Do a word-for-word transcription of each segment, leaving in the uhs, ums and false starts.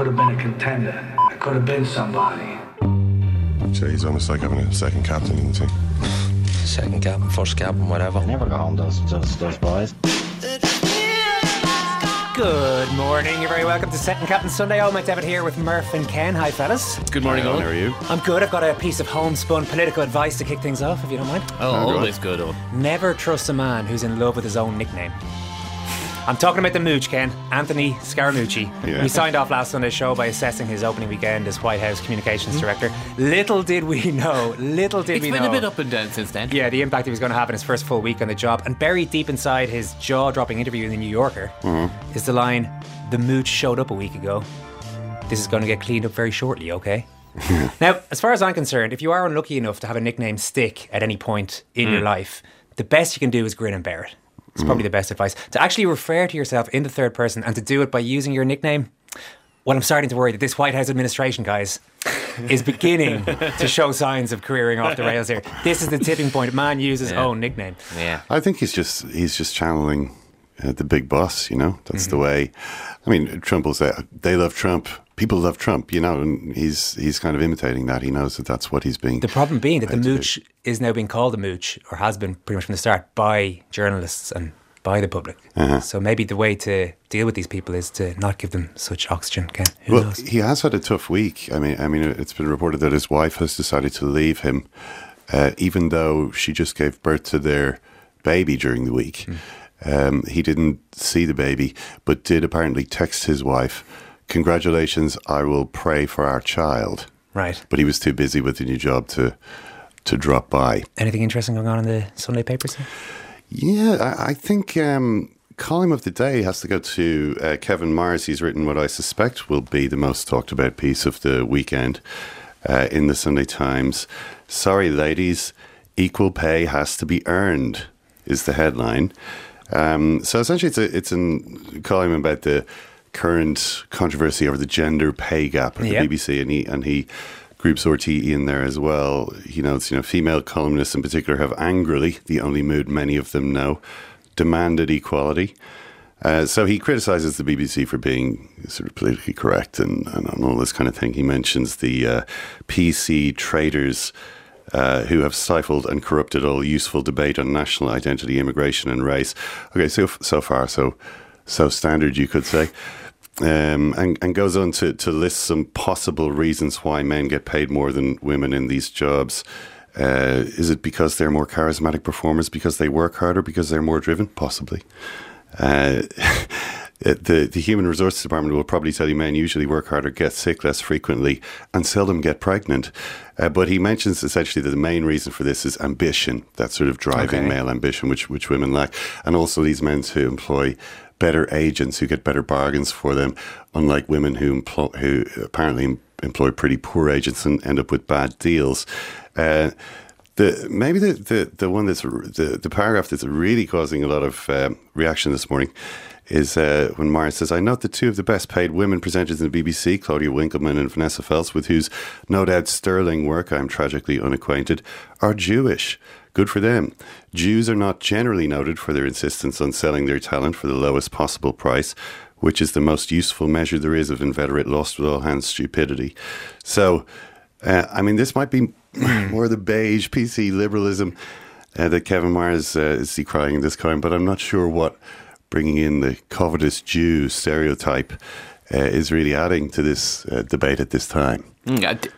could have been a contender. I could have been somebody. He's almost like having a second captain in the team. Second captain, first captain, whatever. Never go home, those, those, those boys. Good morning, you're very welcome to Second Captain Sunday. Oh, my David here with Murph and Ken. Hi, fellas. Good morning, Owen. How are you? I'm good. I've got a piece of homespun political advice to kick things off, if you don't mind. Oh, always good, Owen. Never trust a man who's in love with his own nickname. I'm talking about the mooch, Ken. Anthony Scaramucci. Yeah. We signed off last Sunday's show by assessing his opening weekend as White House Communications mm-hmm. Director. Little did we know, little did it's we know. It's been a bit up and down since then. Yeah, the impact he was going to have in his first full week on the job. And buried deep inside his jaw-dropping interview in The New Yorker mm-hmm. is the line, "The mooch showed up a week ago. This is going to get cleaned up very shortly, okay?" Now, as far as I'm concerned, if you are unlucky enough to have a nickname stick at any point in mm. your life, the best you can do is grin and bear it. It's probably the best advice. To actually refer to yourself in the third person and to do it by using your nickname, well, I'm starting to worry that this White House administration, guys, is beginning to show signs of careering off the rails here. This is the tipping point. A man uses yeah. own nickname. Yeah, I think he's just he's just channeling uh, the big boss, you know? That's mm-hmm. the way. I mean, Trump will say, they love Trump. People love Trump, you know, and he's he's kind of imitating that. He knows that that's what he's being. The problem being that the mooch do. is now being called the mooch, or has been pretty much from the start, by journalists and by the public. Uh-huh. So maybe the way to deal with these people is to not give them such oxygen. Ken, who well, knows? He has had a tough week. I mean, I mean, it's been reported that his wife has decided to leave him, uh, even though she just gave birth to their baby during the week. Mm. Um, he didn't see the baby, but did apparently text his wife, "Congratulations, I will pray for our child." Right. But he was too busy with a new job to to drop by. Anything interesting going on in the Sunday papers? Yeah, I, I think um, column of the day has to go to uh, Kevin Myers. He's written what I suspect will be the most talked about piece of the weekend uh, in the Sunday Times. "Sorry, ladies, equal pay has to be earned" is the headline. Um, so essentially it's a, it's a column about the current controversy over the gender pay gap at the yep. B B C, and he and he groups R T E in there as well. He notes, you know, "Female columnists in particular have angrily, the only mood many of them know, demanded equality." Uh, so he criticises the B B C for being sort of politically correct and, and all this kind of thing. He mentions the uh, P C traitors uh, who have stifled and corrupted all useful debate on national identity, immigration and race. Okay, so so far, so so standard, you could say. Um, and, and goes on to, to list some possible reasons why men get paid more than women in these jobs. Uh, is it because they're more charismatic performers, because they work harder, because they're more driven? Possibly. Uh, the, the Human Resources Department will probably tell you men usually work harder, get sick less frequently, and seldom get pregnant. Uh, but he mentions essentially that the main reason for this is ambition, that sort of driving okay. male ambition, which, which women lack. And also these men who employ better agents who get better bargains for them, unlike women who employ, who apparently em- employ pretty poor agents and end up with bad deals. Uh, the maybe the, the, the one that's the, the paragraph that's really causing a lot of um, reaction this morning is uh, when Myers says, "I note that two of the best paid women presenters in the B B C, Claudia Winkleman and Vanessa Feltz, with whose no doubt sterling work I'm tragically unacquainted, are Jewish. Good for them. Jews are not generally noted for their insistence on selling their talent for the lowest possible price, which is the most useful measure there is of inveterate lost with all hands stupidity." So, uh, I mean, this might be more the beige P C liberalism uh, that Kevin Myers uh, is decrying this time, but I'm not sure what bringing in the covetous Jew stereotype uh, is really adding to this uh, debate at this time.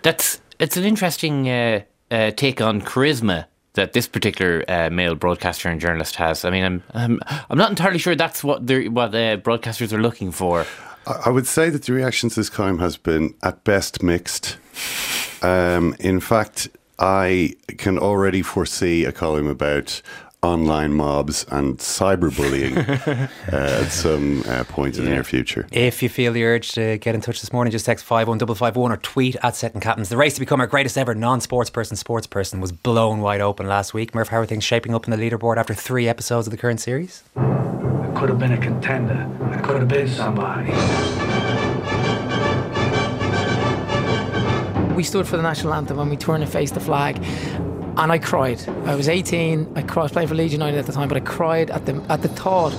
That's it's an interesting uh, uh, take on charisma that this particular uh, male broadcaster and journalist has. I mean, I'm I'm, I'm not entirely sure that's what the what uh, broadcasters are looking for. I would say that the reaction to this column has been at best mixed. Um, in fact, I can already foresee a column about online mobs and cyberbullying uh, at some uh, point in yeah. the near future. If you feel the urge to get in touch this morning, just text five one five five one or tweet at Second Captains. The race to become our greatest ever non-sports person, sports person was blown wide open last week. Murph, how are things shaping up in the leaderboard after three episodes of the current series? I could have been a contender. I could have been somebody. We stood for the national anthem and we turned and faced the flag. And I cried. I was eighteen. I was playing for Leeds United at the time, but I cried at the at the thought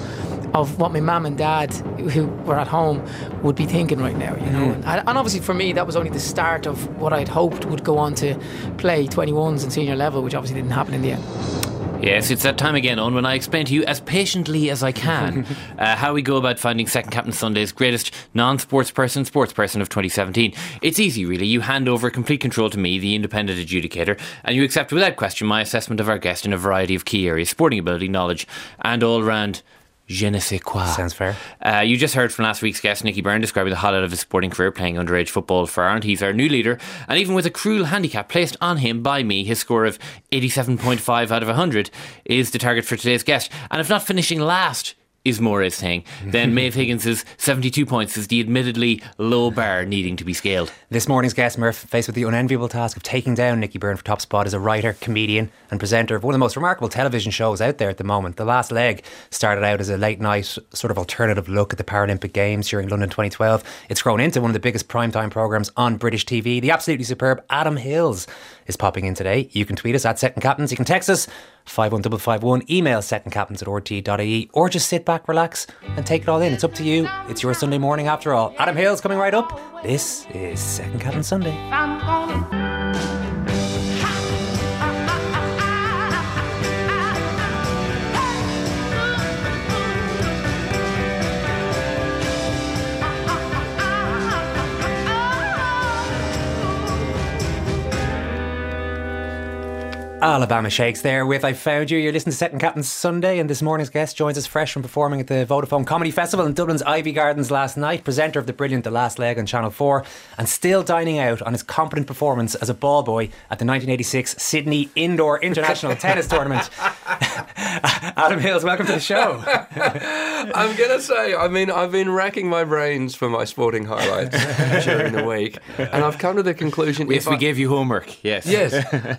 of what my mum and dad, who were at home, would be thinking right now, you know. Mm. And, and obviously for me, that was only the start of what I'd hoped would go on to play twenty-ones and senior level, which obviously didn't happen in the end. Yes, it's that time again, Owen, when I explain to you as patiently as I can uh, how we go about finding Second Captain Sunday's greatest non-sports person, sports person of twenty seventeen. It's easy, really. You hand over complete control to me, the independent adjudicator, and you accept without question my assessment of our guest in a variety of key areas, sporting ability, knowledge, and all-round je ne sais quoi. Sounds fair. Uh, you just heard from last week's guest, Nicky Byrne, describing the highlight of his sporting career playing underage football for Ireland. He's our new leader, and even with a cruel handicap placed on him by me, his score of eighty-seven point five out of one hundred is the target for today's guest. And if not finishing last is Maurice Thing, then Maeve Higgins' seventy-two points is the admittedly low bar needing to be scaled. This morning's guest, Murph, faced with the unenviable task of taking down Nicky Byrne for top spot, is a writer, comedian and presenter of one of the most remarkable television shows out there at the moment. The Last Leg started out as a late night sort of alternative look at the Paralympic Games during London twenty twelve. It's grown into one of the biggest primetime programmes on British T V. The absolutely superb Adam Hills is popping in today. You can tweet us at Second Captains. You can text us five one five five one, email secondcaptains at r t dot i e, or just sit back, relax and take it all in. It's up to you. It's your Sunday morning after all. Adam Hills coming right up. This is Second Captain Sunday. I'm gonna... Alabama Shakes there with I Found You. You're listening to Second Captain's Sunday, and this morning's guest joins us fresh from performing at the Vodafone Comedy Festival in Dublin's Iveagh Gardens last night, presenter of the brilliant The Last Leg on Channel four, and still dining out on his competent performance as a ball boy at the nineteen eighty-six Sydney Indoor International Tennis Tournament. Adam Hills, welcome to the show. I'm going to say, I mean, I've been racking my brains for my sporting highlights during the week, and I've come to the conclusion... Yes, we I, gave you homework, yes. Yes,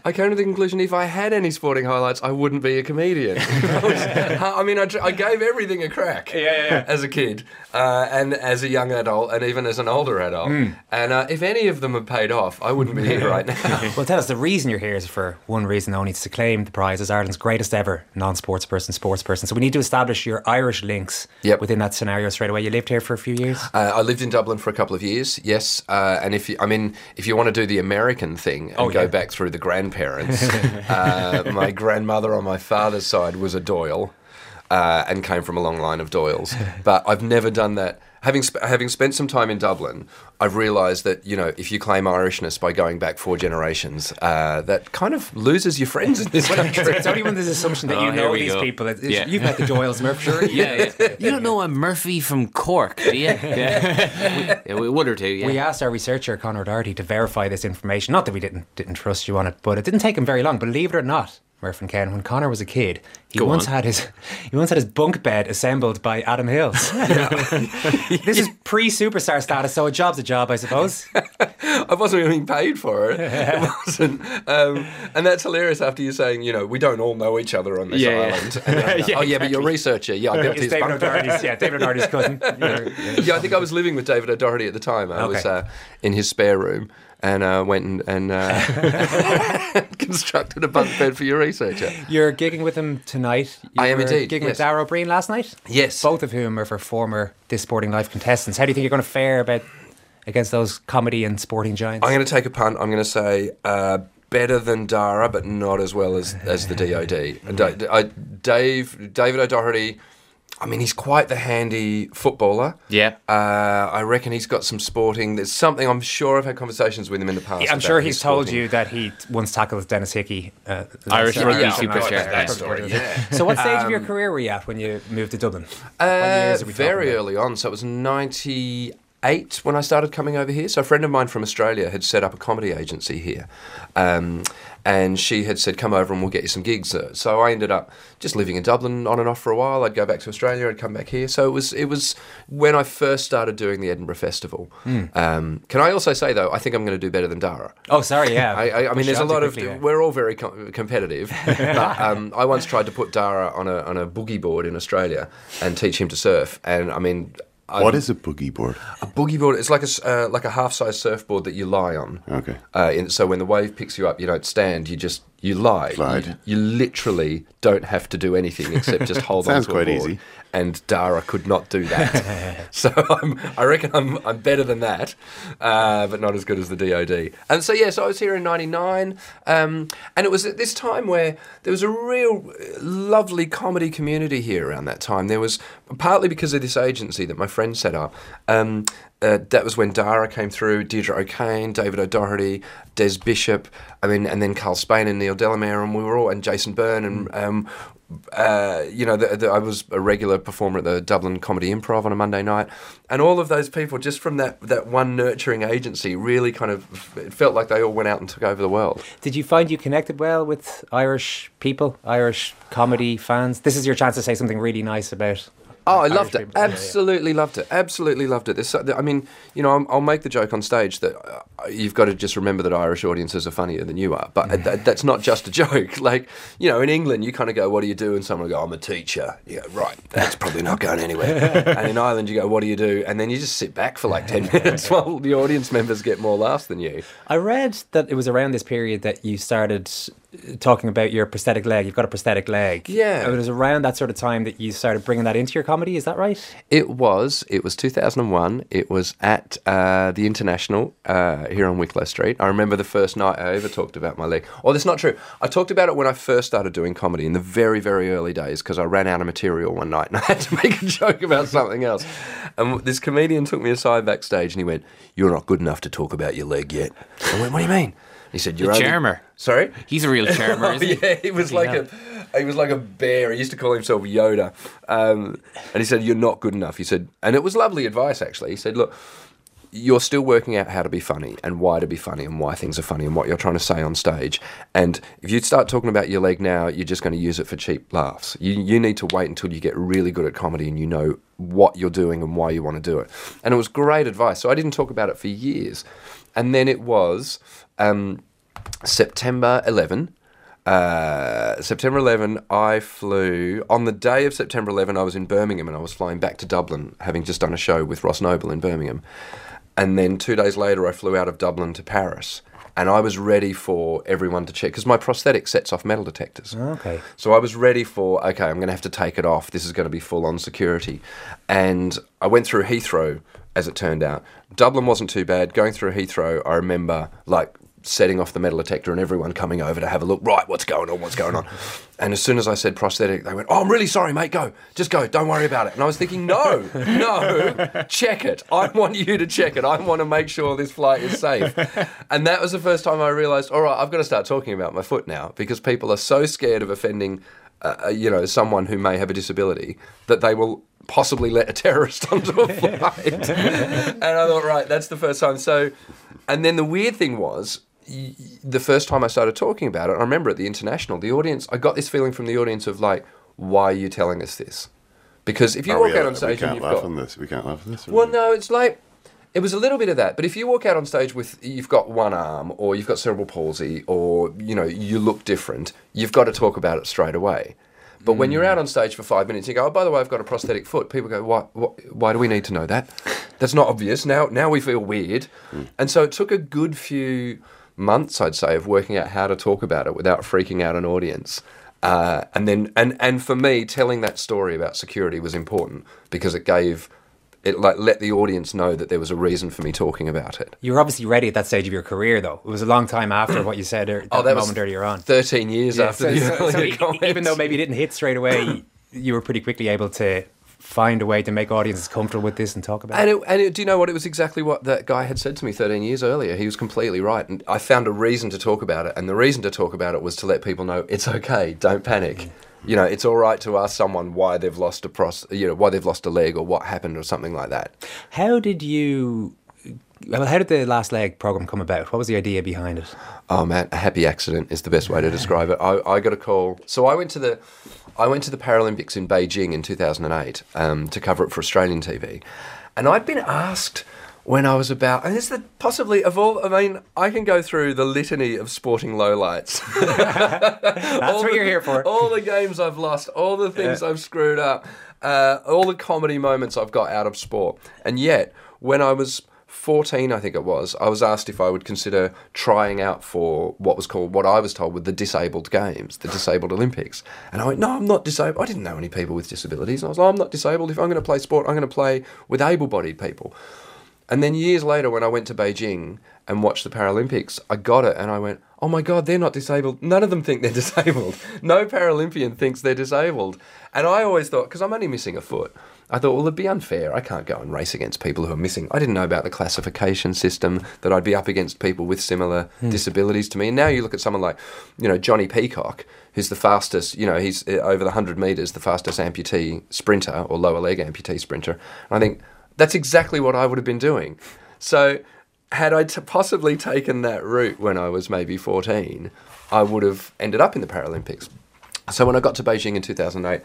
I came to the conclusion if If I had any sporting highlights, I wouldn't be a comedian. I, was, I mean, I, I gave everything a crack yeah, yeah, yeah. as a kid, uh, and as a young adult, and even as an older adult. Mm. And uh, if any of them had paid off, I wouldn't be here right now. Well, tell us, the reason you're here is for one reason only. It's to claim the prize as Ireland's greatest ever non-sports person, sports person. So we need to establish your Irish links yep. within that scenario straight away. You lived here for a few years? Uh, I lived in Dublin for a couple of years, yes. Uh, and if you, I mean, if you want to do the American thing and oh, go yeah. back through the grandparents... Uh, my grandmother on my father's side was a Doyle uh, and came from a long line of Doyles. But I've never done that. Having sp- having spent some time in Dublin, I've realised that, you know, if you claim Irishness by going back four generations, uh, that kind of loses your friends in this country. It's only when there's this assumption that oh, you know these go. people. It's, yeah. You've met the Doyles, Murphy. Sure. Yeah, yeah. You don't know a Murphy from Cork, do you? Yeah. We, we would or two, yeah. We asked our researcher, Conor Doherty, to verify this information. Not that we didn't didn't trust you on it, but it didn't take him very long, believe it or not. Murph and Ken, when Connor was a kid, he Go once on. had his he once had his bunk bed assembled by Adam Hills. Yeah. This is pre-superstar status, so a job's a job, I suppose. I wasn't even paid for it. It wasn't, um, and that's hilarious. After you saying, you know, we don't all know each other on this yeah, island. Yeah. Like, yeah, oh exactly. yeah, but you're a researcher. Yeah, I built his David O'Doherty's. Yeah, David O'Doherty's cousin. Yeah. yeah, I think I was living with David O'Doherty at the time. I okay. was uh, in his spare room. And uh, went and, and uh, constructed a bunk bed for your researcher. You're gigging with him tonight. You I am indeed. Gigging yes. with Dara Ó Briain last night. Yes, both of whom are for former This Sporting Life contestants. How do you think you're going to fare about against those comedy and sporting giants? I'm going to take a punt. I'm going to say uh, better than Dara, but not as well as as the D O D. D- I, Dave David O'Doherty. I mean, he's quite the handy footballer. Yeah. Uh, I reckon he's got some sporting. There's something, I'm sure I've had conversations with him in the past. Yeah, I'm sure he's sporting. told you that he once tackled Dennis Hickey. Uh, Irish rugby yeah, superstar. Yeah. So what stage um, of your career were you at when you moved to Dublin? Uh, very early on. So it was ninety-eight when I started coming over here. So a friend of mine from Australia had set up a comedy agency here. Um And she had said, come over and we'll get you some gigs. So I ended up just living in Dublin on and off for a while. I'd go back to Australia, I'd come back here. So it was it was when I first started doing the Edinburgh Festival. Mm. Um, can I also say, though, I think I'm going to do better than Dara. Oh, sorry, yeah. I, I, I mean, there's a lot of... Clear. We're all very com- competitive. But um, I once tried to put Dara on a on a boogie board in Australia and teach him to surf. And, I mean... I'm, what is a boogie board? A boogie board, it's like a, uh, like a half-size surfboard that you lie on. Okay. Uh, and so when the wave picks you up, you don't stand, you just... You lie. Slide. You, you literally don't have to do anything except just hold on to a board. Sounds quite easy. And Dara could not do that. So I'm, I reckon I'm, I'm better than that, uh, but not as good as the D O D. And so, yeah, so I was here in ninety-nine, um, and it was at this time where there was a real lovely comedy community here around that time. There was, partly because of this agency that my friend set up, um, Uh, that was when Dara came through, Deirdre O'Kane, David O'Doherty, Des Bishop, I mean, and then Carl Spain and Neil Delamere, and we were all, and Jason Byrne, and um, uh, you know, the, the, I was a regular performer at the Dublin Comedy Improv on a Monday night, and all of those people just from that that one nurturing agency really kind of, it felt like they all went out and took over the world. Did you find you connected well with Irish people, Irish comedy fans? This is your chance to say something really nice about. Oh, I loved it. Absolutely yeah, yeah. loved it. Absolutely loved it. There's so, I mean, you know, I'm, I'll make the joke on stage that uh, you've got to just remember that Irish audiences are funnier than you are. But that, that's not just a joke. Like, you know, in England, you kind of go, what do you do? And someone will go, I'm a teacher. You go, right, that's probably not going anywhere. And in Ireland, you go, what do you do? And then you just sit back for like ten minutes while the audience members get more laughs than you. I read that it was around this period that you started talking about your prosthetic leg. You've got a prosthetic leg. Yeah. It was around that sort of time that you started bringing that into your comedy, is that right? It was. It was two thousand one. It was at uh, the International uh, here on Wicklow Street. I remember the first night I ever talked about my leg. Oh, that's not true. I talked about it when I first started doing comedy in the very, very early days because I ran out of material one night and I had to make a joke about something else. And this comedian took me aside backstage and he went, you're not good enough to talk about your leg yet. I went, what do you mean? He said, you're a charmer. Sorry? He's a real charmer, isn't he? Yeah, he was like a, he was like a bear. He used to call himself Yoda. Um, and he said, you're not good enough. He said, and it was lovely advice, actually. He said, look, you're still working out how to be funny and why to be funny and why things are funny and what you're trying to say on stage. And if you start talking about your leg now, you're just going to use it for cheap laughs. You, you need to wait until you get really good at comedy and you know what you're doing and why you want to do it. And it was great advice. So I didn't talk about it for years. And then it was... Um, September eleventh, uh, September eleventh, I flew, on the day of September eleventh, I was in Birmingham and I was flying back to Dublin, having just done a show with Ross Noble in Birmingham. And then two days later, I flew out of Dublin to Paris. And I was ready for everyone to check, because my prosthetic sets off metal detectors. Okay. So I was ready for, okay, I'm going to have to take it off. This is going to be full-on security. And I went through Heathrow, as it turned out. Dublin wasn't too bad. Going through Heathrow, I remember, like, setting off the metal detector and everyone coming over to have a look. Right, what's going on, what's going on? And as soon as I said prosthetic, they went, oh, I'm really sorry, mate, go. Just go, don't worry about it. And I was thinking, no, no, check it. I want you to check it. I want to make sure this flight is safe. And that was the first time I realised, all right, I've got to start talking about my foot now because people are so scared of offending uh, you know, someone who may have a disability that they will possibly let a terrorist onto a flight. And I thought, right, that's the first time. So, and then the weird thing was, the first time I started talking about it, I remember at the International, the audience, I got this feeling from the audience of like, why are you telling us this? Because if you oh, walk out on stage and you've got... We can't laugh on this, we can't laugh on this. Well, no, it's like, it was a little bit of that, but if you walk out on stage with, you've got one arm, or you've got cerebral palsy, or, you know, you look different, you've got to talk about it straight away. But when you're out on stage for five minutes, you go, oh, by the way, I've got a prosthetic foot. People go, why, what, why do we need to know that? That's not obvious. Now, now we feel weird. Mm. And so it took a good few months, I'd say, of working out how to talk about it without freaking out an audience. Uh, and then, and, and for me, telling that story about security was important because it gave... It like let the audience know that there was a reason for me talking about it. You were obviously ready at that stage of your career, though. It was a long time after what you said er, that, oh, that moment earlier on. Thirteen years yeah, after. So, the so, earlier so comments. Even though maybe you didn't hit straight away, you were pretty quickly able to find a way to make audiences comfortable with this and talk about and it. it. And it, do you know what? It was exactly what that guy had said to me thirteen years earlier. He was completely right. And I found a reason to talk about it. And the reason to talk about it was to let people know it's okay. Don't panic. Mm. You know, it's all right to ask someone why they've lost a pros, you know, why they've lost a leg or what happened or something like that. How did you? Well, how did the Last Leg program come about? What was the idea behind it? Oh man, a happy accident is the best way to describe it. I, I got a call. So I went to the, I went to the Paralympics in Beijing in two thousand eight um, to cover it for Australian T V, and I'd been asked. When I was about, and this is possibly of all, I mean, I can go through the litany of sporting lowlights. That's what the, you're here for. All the games I've lost, all the things yeah. I've screwed up, uh, all the comedy moments I've got out of sport. And yet, when I was fourteen, I think it was, I was asked if I would consider trying out for what was called, what I was told were the disabled games, the disabled Olympics. And I went, no, I'm not disabled. I didn't know any people with disabilities. And I was like, I'm not disabled. If I'm going to play sport, I'm going to play with able-bodied people. And then years later, when I went to Beijing and watched the Paralympics, I got it and I went, oh my God, they're not disabled. None of them think they're disabled. No Paralympian thinks they're disabled. And I always thought, because I'm only missing a foot, I thought, well, it'd be unfair. I can't go and race against people who are missing. I didn't know about the classification system, that I'd be up against people with similar hmm. disabilities to me. And now you look at someone like, you know, Johnny Peacock, who's the fastest, you know, he's over the one hundred metres, the fastest amputee sprinter or lower leg amputee sprinter. And I think that's exactly what I would have been doing. So had I t- possibly taken that route when I was maybe fourteen, I would have ended up in the Paralympics. So when I got to Beijing in two thousand eight,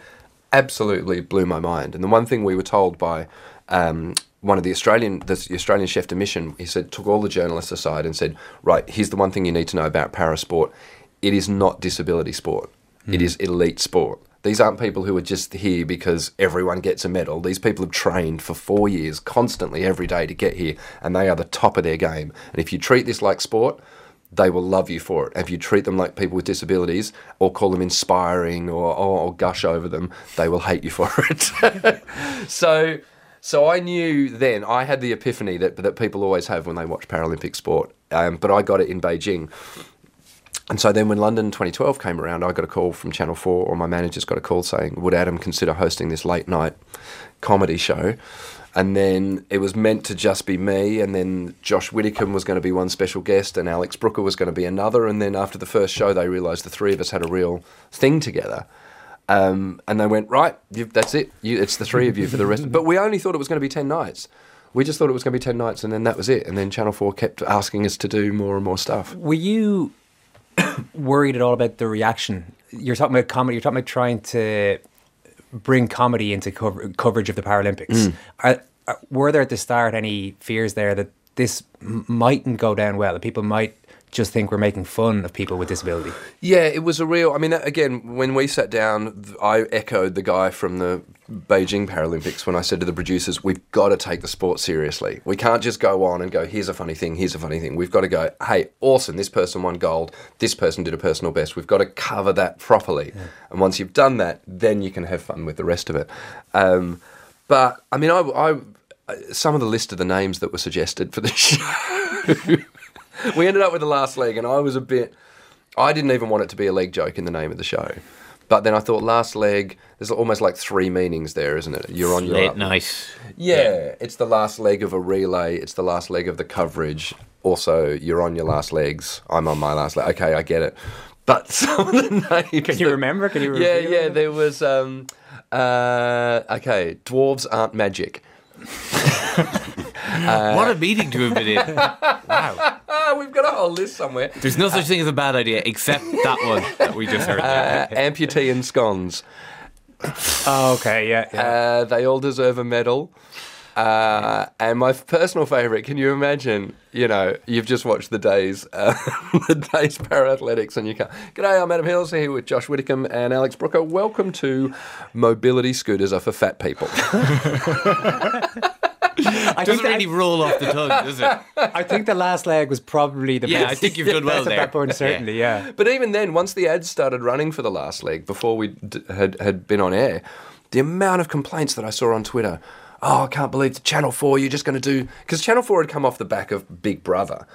absolutely blew my mind. And the one thing we were told by um, one of the Australian, the Australian chef de mission, he said, took all the journalists aside and said, right, here's the one thing you need to know about para sport. It is not disability sport. Mm. It is elite sport. These aren't people who are just here because everyone gets a medal. These people have trained for four years constantly every day to get here, and they are the top of their game. And if you treat this like sport, they will love you for it. If you treat them like people with disabilities or call them inspiring or, or gush over them, they will hate you for it. so so I knew then, I had the epiphany that, that people always have when they watch Paralympic sport, um, but I got it in Beijing. And so then when London twenty twelve came around, I got a call from Channel four, or my manager's got a call saying, would Adam consider hosting this late night comedy show? And then it was meant to just be me, and then Josh Widdicombe was going to be one special guest, and Alex Brooker was going to be another. And then after the first show, they realised the three of us had a real thing together. Um, and they went, right, you, that's it. You, it's the three of you for the rest. But we only thought it was going to be ten nights. We just thought it was going to be ten nights, and then that was it. And then Channel four kept asking us to do more and more stuff. Were you worried at all about the reaction? You're talking about comedy, you're talking about trying to bring comedy into cover- coverage of the Paralympics. Mm. Are, are, were there at the start any fears there that this m- mightn't go down well, that people might just think we're making fun of people with disability? Yeah, it was a real... I mean, again, when we sat down, I echoed the guy from the Beijing Paralympics when I said to the producers, we've got to take the sport seriously. We can't just go on and go, here's a funny thing, here's a funny thing. We've got to go, hey, awesome, this person won gold, this person did a personal best. We've got to cover that properly. Yeah. And once you've done that, then you can have fun with the rest of it. Um, but, I mean, I, I some of the list of the names that were suggested for the show... We ended up with The Last Leg, and I was a bit... I didn't even want it to be a leg joke in the name of the show. But then I thought, Last Leg, there's almost like three meanings there, isn't it? You're on your... Late night. Yeah, yeah, it's the last leg of a relay. It's the last leg of the coverage. Also, you're on your last legs. I'm on my last leg. Okay, I get it. But some of the names... Can you that, remember? Can you remember? Yeah, yeah, there was... Um, uh, okay, dwarves aren't magic. Uh, what a meeting to have been in. Wow. We've got a whole list somewhere. There's no such uh, thing as a bad idea, except that one that we just heard. Uh, amputee and scones. Oh, okay, yeah. yeah. Uh, they all deserve a medal. Uh, and my personal favourite, can you imagine, you know, you've just watched the day's, uh, the day's para-athletics and you can't. G'day, I'm Adam Hills, here with Josh Widdicombe and Alex Brooker. Welcome to Mobility Scooters Are for Fat People. It doesn't really roll off the tongue, does it? I think The Last Leg was probably the yeah, best. Yeah, I think you've done well there. At that point, certainly, yeah. yeah. But even then, once the ads started running for The Last Leg, before we d- had, had been on air, the amount of complaints that I saw on Twitter, oh, I can't believe Channel four, you're just going to do... Because Channel four had come off the back of Big Brother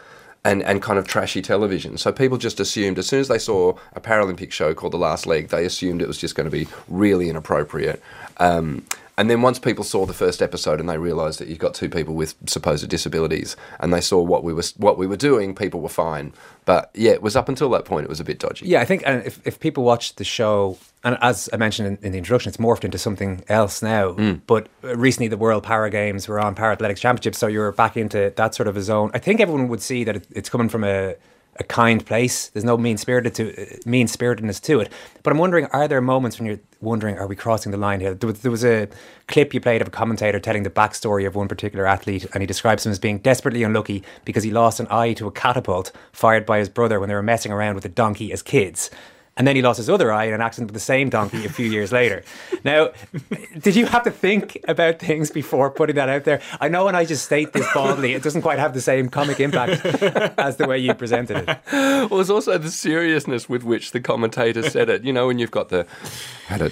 and, and kind of trashy television. So people just assumed, as soon as they saw a Paralympic show called The Last Leg, they assumed it was just going to be really inappropriate. Um... And then once people saw the first episode and they realised that you've got two people with supposed disabilities and they saw what we were what we were doing, people were fine. But, yeah, it was up until that point it was a bit dodgy. Yeah, I think uh, if, if people watched the show, and as I mentioned in, in the introduction, it's morphed into something else now. Mm. But recently the World Para Games were on Para Athletics Championships, so you're back into that sort of a zone. I think everyone would see that it, it's coming from a... a kind place. There's no mean-spirited to, uh, mean-spiritedness to it. But I'm wondering, are there moments when you're wondering, are we crossing the line here? There was, there was a clip you played of a commentator telling the backstory of one particular athlete, and he describes him as being desperately unlucky because he lost an eye to a catapult fired by his brother when they were messing around with a donkey as kids. And then he lost his other eye in an accident with the same donkey a few years later. Now, did you have to think about things before putting that out there? I know when I just state this baldly, it doesn't quite have the same comic impact as the way you presented it. Well, it's also the seriousness with which the commentator said it. You know, when you've got the... had a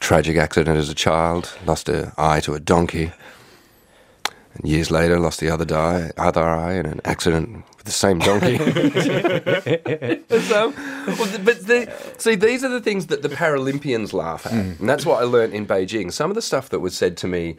tragic accident as a child, lost an eye to a donkey. And years later, lost the other eye, other eye in an accident with the same donkey. so, well, but the, see, these are the things that the Paralympians laugh at, mm. and that's what I learnt in Beijing. Some of the stuff that was said to me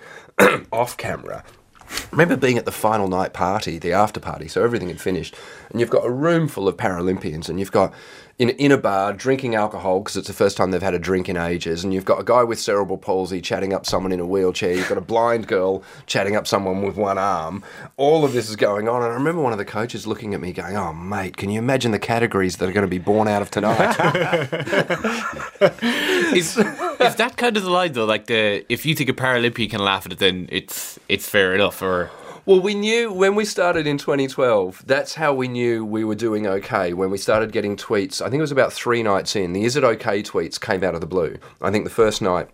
off camera. I remember being at the final night party, the after party, so everything had finished, and you've got a room full of Paralympians, and you've got in in a bar drinking alcohol because it's the first time they've had a drink in ages, and you've got a guy with cerebral palsy chatting up someone in a wheelchair, you've got a blind girl chatting up someone with one arm. All of this is going on, and I remember one of the coaches looking at me going, "Oh, mate, can you imagine the categories that are going to be born out of tonight?" is, is that kind of the line, though? Like, the if you think a Paralympian can laugh at it, then it's it's fair enough. Or... Well, we knew when we started in twenty twelve, that's how we knew we were doing okay. When we started getting tweets, I think it was about three nights in, the Is It OK tweets came out of the blue. I think the first night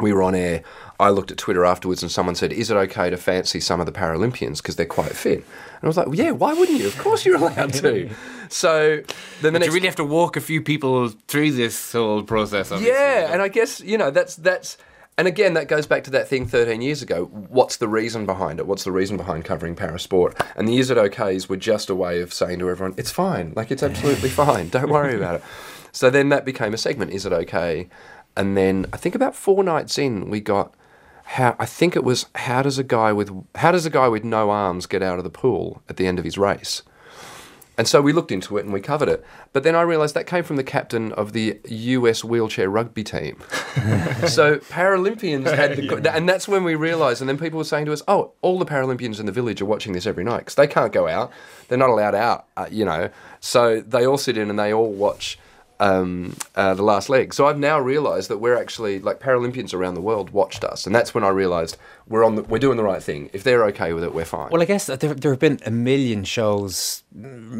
we were on air, I looked at Twitter afterwards and someone said, "Is it OK to fancy some of the Paralympians because they're quite fit?" And I was like, well, yeah, why wouldn't you? Of course you're allowed to. So then the next... you really have to walk a few people through this whole process. Obviously. Yeah, and I guess, you know, that's that's... And again, that goes back to that thing thirteen years ago. What's the reason behind it? What's the reason behind covering parasport? And the Is It OKs were just a way of saying to everyone, it's fine. Like, it's absolutely fine. Don't worry about it. So then that became a segment, Is It OK? And then I think about four nights in, we got, how I think it was, how does a guy with how does a guy with no arms get out of the pool at the end of his race? And so we looked into it and we covered it. But then I realised that came from the captain of the U S wheelchair rugby team. So Paralympians had the... yeah. And that's when we realised, and then people were saying to us, oh, all the Paralympians in the village are watching this every night because they can't go out. They're not allowed out, uh, you know. So they all sit in and they all watch um, uh, The Last Leg. So I've now realised that we're actually... like, Paralympians around the world watched us. And that's when I realised we're on the, we're doing the right thing. If they're okay with it, we're fine. Well, I guess there, there have been a million shows...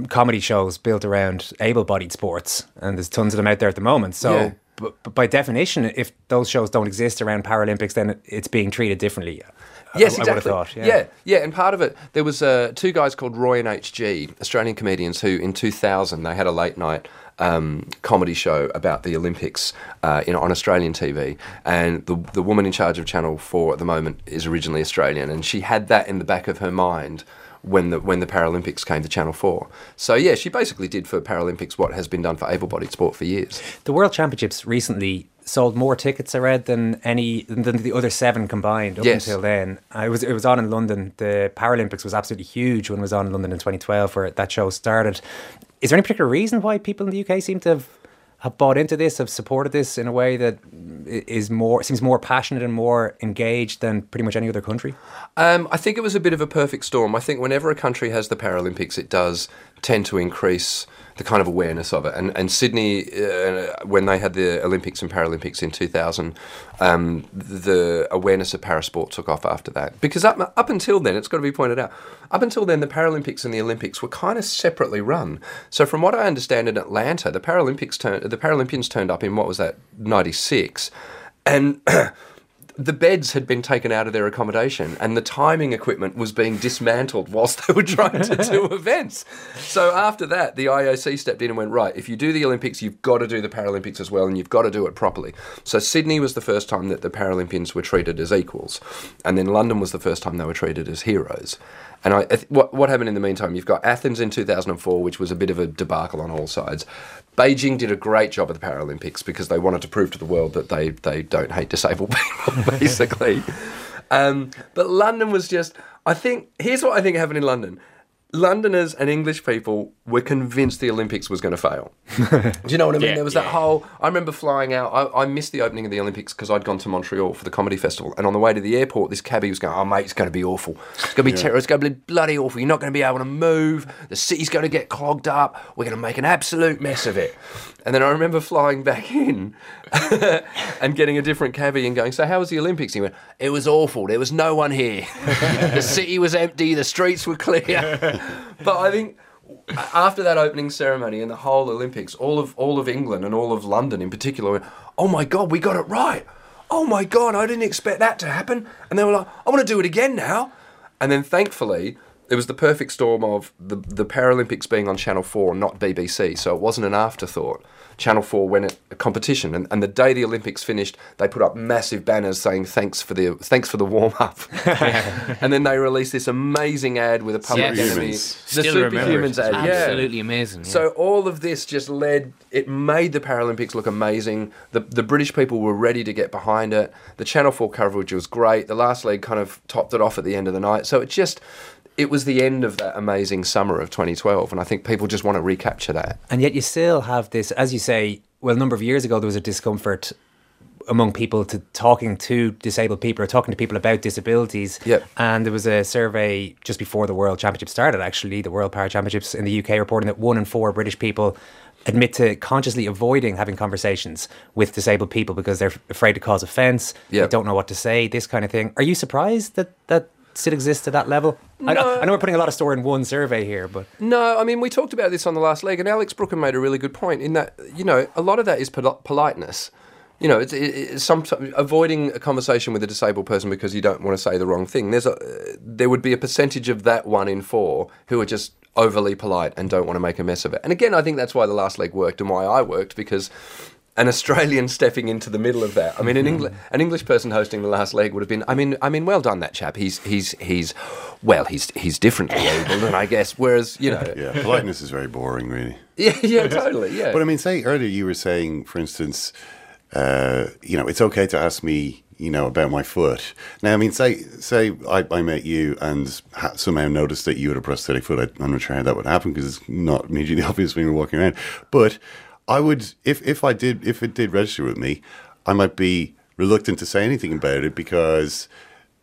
comedy shows built around able-bodied sports, and there's tons of them out there at the moment. So yeah. b- b- by definition, if those shows don't exist around Paralympics, then it's being treated differently. Yes, I, exactly. I would have thought, yeah. yeah, yeah. And part of it, there was uh, two guys called Roy and H G, Australian comedians, who in two thousand they had a late night um, comedy show about the Olympics uh, in, on Australian T V. And the the woman in charge of Channel four at the moment is originally Australian, and she had that in the back of her mind when the when the Paralympics came to Channel four. So, yeah, she basically did for Paralympics what has been done for able-bodied sport for years. The World Championships recently sold more tickets, I read, than any than the other seven combined up yes. until then. It was, it was on in London. The Paralympics was absolutely huge when it was on in London in twenty twelve where that show started. Is there any particular reason why people in the U K seem to have, have bought into this, have supported this in a way that is more seems more passionate and more engaged than pretty much any other country? Um, I think it was a bit of a perfect storm. I think whenever a country has the Paralympics, it does tend to increase the kind of awareness of it. And, and Sydney, uh, when they had the Olympics and Paralympics in two thousand, um, the awareness of parasport took off after that. Because up, up until then, it's got to be pointed out, up until then, the Paralympics and the Olympics were kind of separately run. So from what I understand, in Atlanta, the Paralympics turned, the Paralympians turned up in, what was that, ninety-six And... the beds had been taken out of their accommodation and the timing equipment was being dismantled whilst they were trying to do events. So after that, the I O C stepped in and went, right, if you do the Olympics, you've got to do the Paralympics as well and you've got to do it properly. So Sydney was the first time that the Paralympians were treated as equals. And then London was the first time they were treated as heroes. And I, what, what happened in the meantime? You've got Athens in two thousand four, which was a bit of a debacle on all sides. Beijing did a great job at the Paralympics because they wanted to prove to the world that they, they don't hate disabled people, basically. um, but London was just... I think... Here's what I think happened in London. Londoners and English people were convinced the Olympics was going to fail. Do you know what I mean? Yeah, there was yeah. that whole... I remember flying out. I, I missed the opening of the Olympics because I'd gone to Montreal for the comedy festival. And on the way to the airport, this cabbie was going, oh, mate, it's going to be awful. It's going to be yeah. terrible. It's going to be bloody awful. You're not going to be able to move. The city's going to get clogged up. We're going to make an absolute mess of it. And then I remember flying back in and getting a different cabbie and going, so how was the Olympics? He went, it was awful. There was no one here. The city was empty. The streets were clear. But I think after that opening ceremony and the whole Olympics, all of all of England and all of London in particular went, oh my God, we got it right. Oh my God, I didn't expect that to happen. And they were like, I want to do it again now. And then thankfully, it was the perfect storm of the the Paralympics being on Channel four, not B B C, so it wasn't an afterthought. Channel four went a competition, and, and the day the Olympics finished, they put up massive banners saying thanks for the thanks for the warm-up. And then they released this amazing ad with a Public yes. Enemy. Still the Superhumans ad. Absolutely yeah. amazing. Yeah. So all of this just led, it made the Paralympics look amazing. The the British people were ready to get behind it. The Channel four coverage was great. The Last Leg kind of topped it off at the end of the night. So it just... it was the end of that amazing summer of twenty twelve, and I think people just want to recapture that. And yet you still have this, as you say, well, a number of years ago there was a discomfort among people to talking to disabled people or talking to people about disabilities. Yep. And there was a survey just before the World Championship started, actually, the World Para Championships in the U K, reporting that one in four British people admit to consciously avoiding having conversations with disabled people because they're afraid to cause offence, yep. they don't know what to say, this kind of thing. Are you surprised that that still exists at that level? No. I, I know we're putting a lot of store in one survey here, but... No, I mean, we talked about this on The Last Leg, and Alex Brooker made a really good point in that, you know, a lot of that is pol- politeness. You know, it's, it's sometimes avoiding a conversation with a disabled person because you don't want to say the wrong thing. There's a, there would be a percentage of that one in four who are just overly polite and don't want to make a mess of it. And again, I think that's why The Last Leg worked and why I worked, because... an Australian stepping into the middle of that. I mean, an, Engl- an English person hosting The Last Leg would have been, I mean, I mean, well done, that chap. He's, he's, he's, well, he's, he's differently labelled, and I guess, whereas, you know. Yeah, politeness is very boring, really. Yeah, yeah, totally, yeah. But I mean, say, earlier you were saying, for instance, uh, you know, it's okay to ask me, you know, about my foot. Now, I mean, say say I, I met you and ha- somehow noticed that you had a prosthetic foot. I, I'm not sure how that would happen because it's not immediately obvious when you're walking around. But... I would, if, if I did, if it did register with me, I might be reluctant to say anything about it because,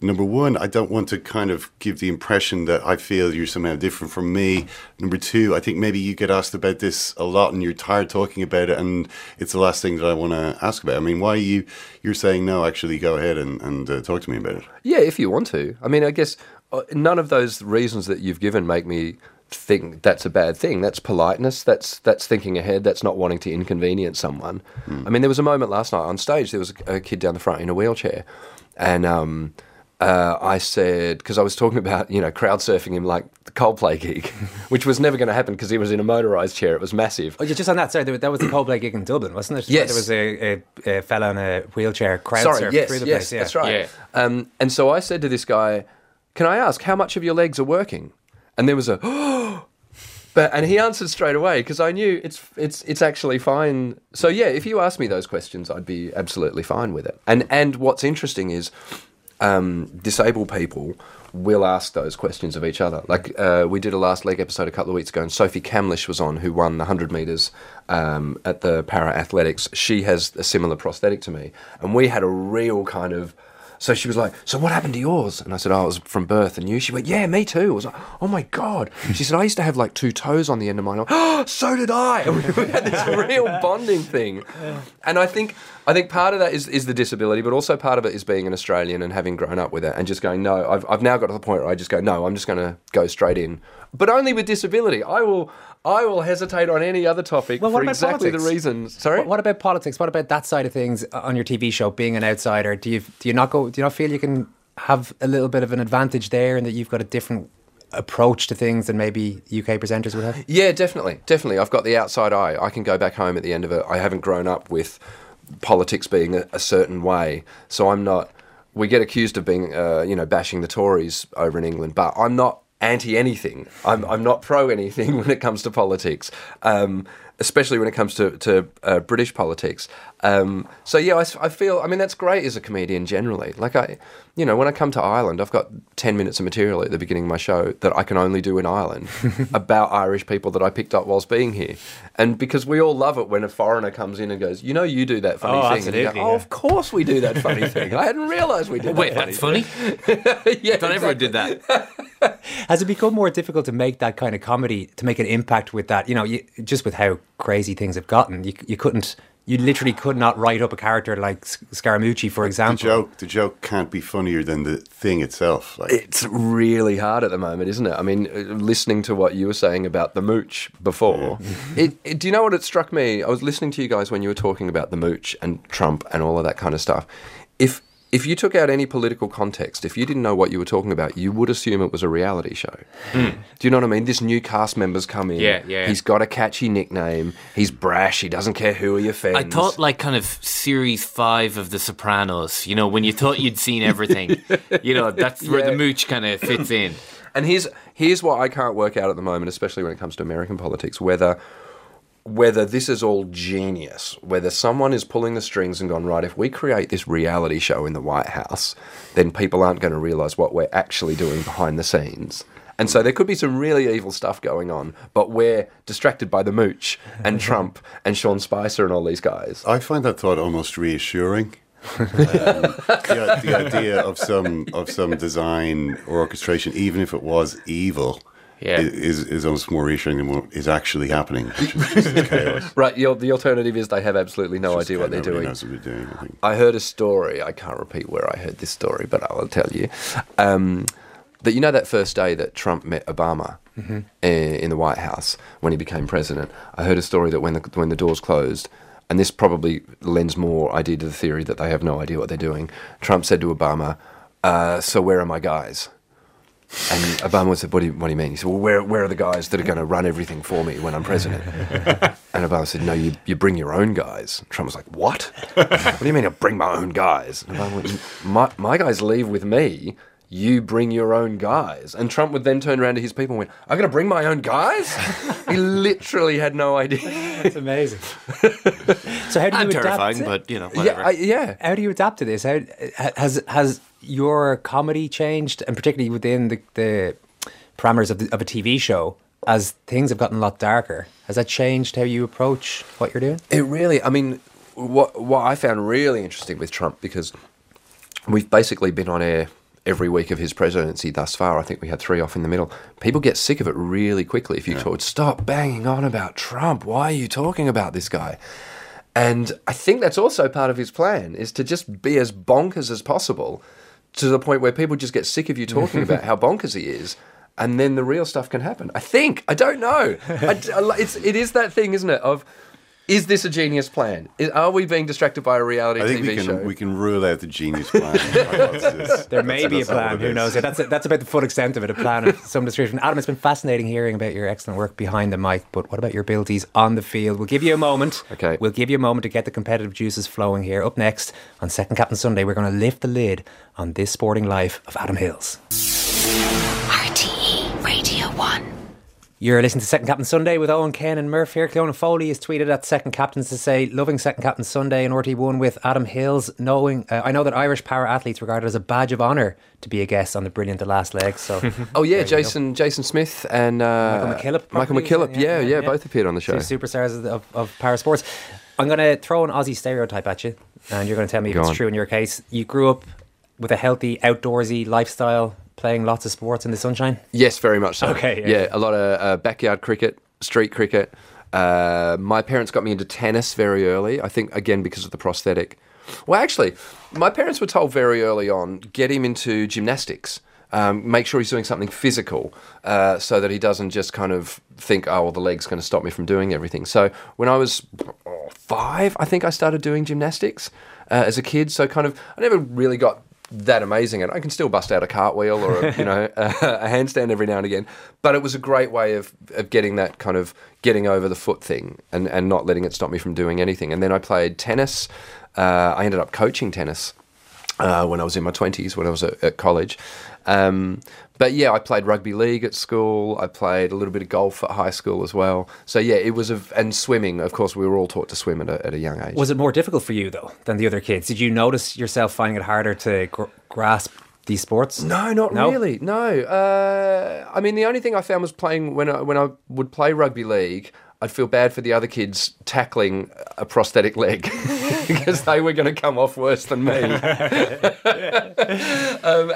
number one, I don't want to kind of give the impression that I feel you're somehow different from me. Number two, I think maybe you get asked about this a lot and you're tired talking about it and it's the last thing that I want to ask about. I mean, why are you, you're saying, no, actually go ahead and, and uh, talk to me about it? Yeah, if you want to. I mean, I guess uh, none of those reasons that you've given make me... think that's a bad thing. That's politeness. That's that's thinking ahead. That's not wanting to inconvenience someone. Mm. I mean, there was a moment last night on stage. There was a, a kid down the front in a wheelchair, and um, uh, I said, because I was talking about, you know, crowd surfing him like the Coldplay gig, which was never going to happen because he was in a motorised chair. It was massive. Oh, just on that. Sorry, that was the Coldplay gig in Dublin, wasn't it? Yes, there was a, a, a fella in a wheelchair crowd sorry, surfing yes, through the yes, place. Yeah. That's right. Yeah. Um, and so I said to this guy, "Can I ask how much of your legs are working?" And there was a, oh, but and he answered straight away because I knew it's it's it's actually fine. So yeah, if you asked me those questions, I'd be absolutely fine with it. And and what's interesting is, um, disabled people will ask those questions of each other. Like uh, we did a Last Leg episode a couple of weeks ago, and Sophie Kamlish was on, who won the hundred meters um, at the Para Athletics. She has a similar prosthetic to me, and we had a real kind of. So she was like, so what happened to yours? And I said, oh, it was from birth. And you? She went, yeah, me too. I was like, oh, my God. She said, I used to have, like, two toes on the end of mine. I went, oh, so did I. And we, we had this real bonding thing. And I think I think part of that is, is the disability, but also part of it is being an Australian and having grown up with it and just going, no, I've, I've now got to the point where I just go, no, I'm just going to go straight in. But only with disability. I will... I will hesitate on any other topic well, for exactly politics? the reason. Sorry? What, what about politics? What about that side of things on your T V show, being an outsider? Do you do you not go? Do you not feel you can have a little bit of an advantage there and that you've got a different approach to things than maybe U K presenters would have? Yeah, definitely. Definitely. I've got the outside eye. I can go back home at the end of it. I haven't grown up with politics being a, a certain way. So I'm not... We get accused of being, uh, you know, bashing the Tories over in England, but I'm not... anti-anything. I'm I'm not pro-anything when it comes to politics, um, especially when it comes to, to uh, British politics. Um, so, yeah, I, I feel, I mean, that's great as a comedian generally. Like, I, you know, when I come to Ireland, I've got ten minutes of material at the beginning of my show that I can only do in Ireland about Irish people that I picked up whilst being here. And because we all love it when a foreigner comes in and goes, you know, you do that funny oh, thing. And you go, oh, yeah. Of course we do that funny thing. I hadn't realised we did that Wait, funny that's funny? yeah, I thought exactly. everyone did that. Has it become more difficult to make that kind of comedy, to make an impact with that? You know, you, just with how crazy things have gotten, you you couldn't... you literally could not write up a character like Scaramucci, for example. The joke, the joke can't be funnier than the thing itself. Like. It's really hard at the moment, isn't it? I mean, listening to what you were saying about the mooch before, yeah. it, it, do you know what it struck me? I was listening to you guys when you were talking about the mooch and Trump and all of that kind of stuff. If If you took out any political context, if you didn't know what you were talking about, you would assume it was a reality show. Mm. Do you know what I mean? This new cast member's come in. Yeah, yeah. He's got a catchy nickname. He's brash. He doesn't care who he offends. I thought like kind of series five of The Sopranos, you know, when you thought you'd seen everything. You know, that's yeah. where the mooch kind of fits in. And here's, here's what I can't work out at the moment, especially when it comes to American politics, whether... whether this is all genius, whether someone is pulling the strings and gone, right, if we create this reality show in the White House, then people aren't going to realise what we're actually doing behind the scenes. And so there could be some really evil stuff going on, but we're distracted by the mooch and Trump and Sean Spicer and all these guys. I find that thought almost reassuring. um, the, the idea of some of some design or orchestration, even if it was evil... Yeah. Is, is almost more reassuring than what is actually happening. Which is, which is chaos. Right, your, the alternative is they have absolutely no idea what they're doing. Knows what they're doing, I think. I heard a story, I can't repeat where I heard this story, but I'll tell you, um, that you know that first day that Trump met Obama mm-hmm. in, in the White House when he became president, I heard a story that when the, when the doors closed, and this probably lends more idea to the theory that they have no idea what they're doing, Trump said to Obama, uh, so where are my guys? And Obama said, what do, you, what do you mean? He said, well, where, where are the guys that are going to run everything for me when I'm president? And Obama said, no, you, you bring your own guys. Trump was like, what? What do you mean I bring my own guys? And Obama went, my, my guys leave with me. You bring your own guys. And Trump would then turn around to his people and went, I'm going to bring my own guys? He literally had no idea. That's amazing. So how do I'm you terrifying, adapt but, you know, whatever. Yeah, I, yeah. How do you adapt to this? How, has has your comedy changed, and particularly within the, the parameters of, the, of a T V show, as things have gotten a lot darker? Has that changed how you approach what you're doing? It really, I mean, what what I found really interesting with Trump, because we've basically been on air every week of his presidency thus far. I think we had three off in the middle. People get sick of it really quickly. If you yeah. told, stop banging on about Trump, why are you talking about this guy? And I think that's also part of his plan, is to just be as bonkers as possible to the point where people just get sick of you talking about how bonkers he is, and then the real stuff can happen. I think, I don't know. I, it's, it is that thing, isn't it, of... is this a genius plan? Is, are we being distracted by a reality I think T V we can, show? We can rule out the genius plan. There may that's, be that's a plan. Who knows? That's a, that's about the full extent of it. A plan of some description. Adam, it's been fascinating hearing about your excellent work behind the mic. But what about your abilities on the field? We'll give you a moment. Okay. We'll give you a moment to get the competitive juices flowing here. Up next on Second Captain Sunday, we're going to lift the lid on this sporting life of Adam Hills. R T E Radio One. You're listening to Second Captain Sunday with Owen, Ken and Murph here. Cleona Foley has tweeted at Second Captains to say, loving Second Captain Sunday and R T one with Adam Hills. Knowing, uh, I know that Irish para-athletes regard it as a badge of honour to be a guest on the brilliant The Last Leg. So, oh yeah, Jason Jason Smith and uh, Michael McKillop. Michael McKillop, yeah, yeah, yeah, both appeared on the show. Two superstars of, of para-sports. I'm going to throw an Aussie stereotype at you and you're going to tell me if Go it's on. True in your case. You grew up with a healthy, outdoorsy lifestyle, playing lots of sports in the sunshine? Yes, very much so. Okay. Yeah, yeah a lot of uh, backyard cricket, street cricket. Uh, my parents got me into tennis very early, I think, again, because of the prosthetic. Well, actually, my parents were told very early on, get him into gymnastics. Um, make sure he's doing something physical uh, so that he doesn't just kind of think, oh, well, the leg's going to stop me from doing everything. So when I was oh, five, I think I started doing gymnastics uh, as a kid. So kind of, I never really got... that amazing, and I can still bust out a cartwheel or a, you know a, a handstand every now and again. But it was a great way of, of getting that kind of getting over the foot thing, and, and not letting it stop me from doing anything. And then I played tennis. Uh, I ended up coaching tennis uh, when I was in my twenties, when I was at, at college. Um, but yeah, I played rugby league at school. I played a little bit of golf at high school as well. So yeah, it was, a, and swimming, of course, we were all taught to swim at a, at a young age. Was it more difficult for you though than the other kids? Did you notice yourself finding it harder to gr- grasp these sports? No, not no? really. No. Uh, I mean, the only thing I found was playing, when I, when I would play rugby league, I'd feel bad for the other kids tackling a prosthetic leg because they were going to come off worse than me. um,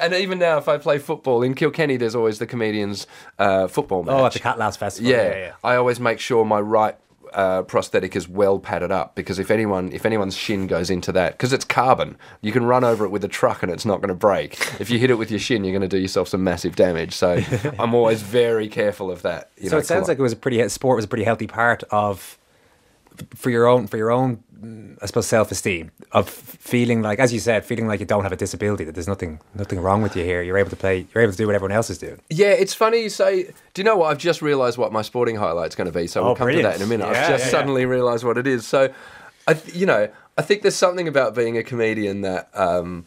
and even now, if I play football, in Kilkenny, there's always the comedians' uh, football match. Oh, at the Cat Lass Festival. Yeah, yeah, yeah. I always make sure my right uh, prosthetic is well padded up, because if anyone if anyone's shin goes into that, because it's carbon, you can run over it with a truck and it's not going to break. If you hit it with your shin, you're going to do yourself some massive damage. So I'm always very careful of that. You so know, it sounds like it was a pretty sport was a pretty healthy part of for your own for your own. I suppose self-esteem, of feeling like, as you said, feeling like you don't have a disability, that there's nothing nothing wrong with you here. You're able to play, you're able to do what everyone else is doing. Yeah, it's funny you say, do you know what? I've just realised what my sporting highlight's going to be, so oh, we'll come brilliant. to that in a minute. Yeah, I've just yeah, suddenly yeah. realised what it is. So, I, you know, I think there's something about being a comedian that um,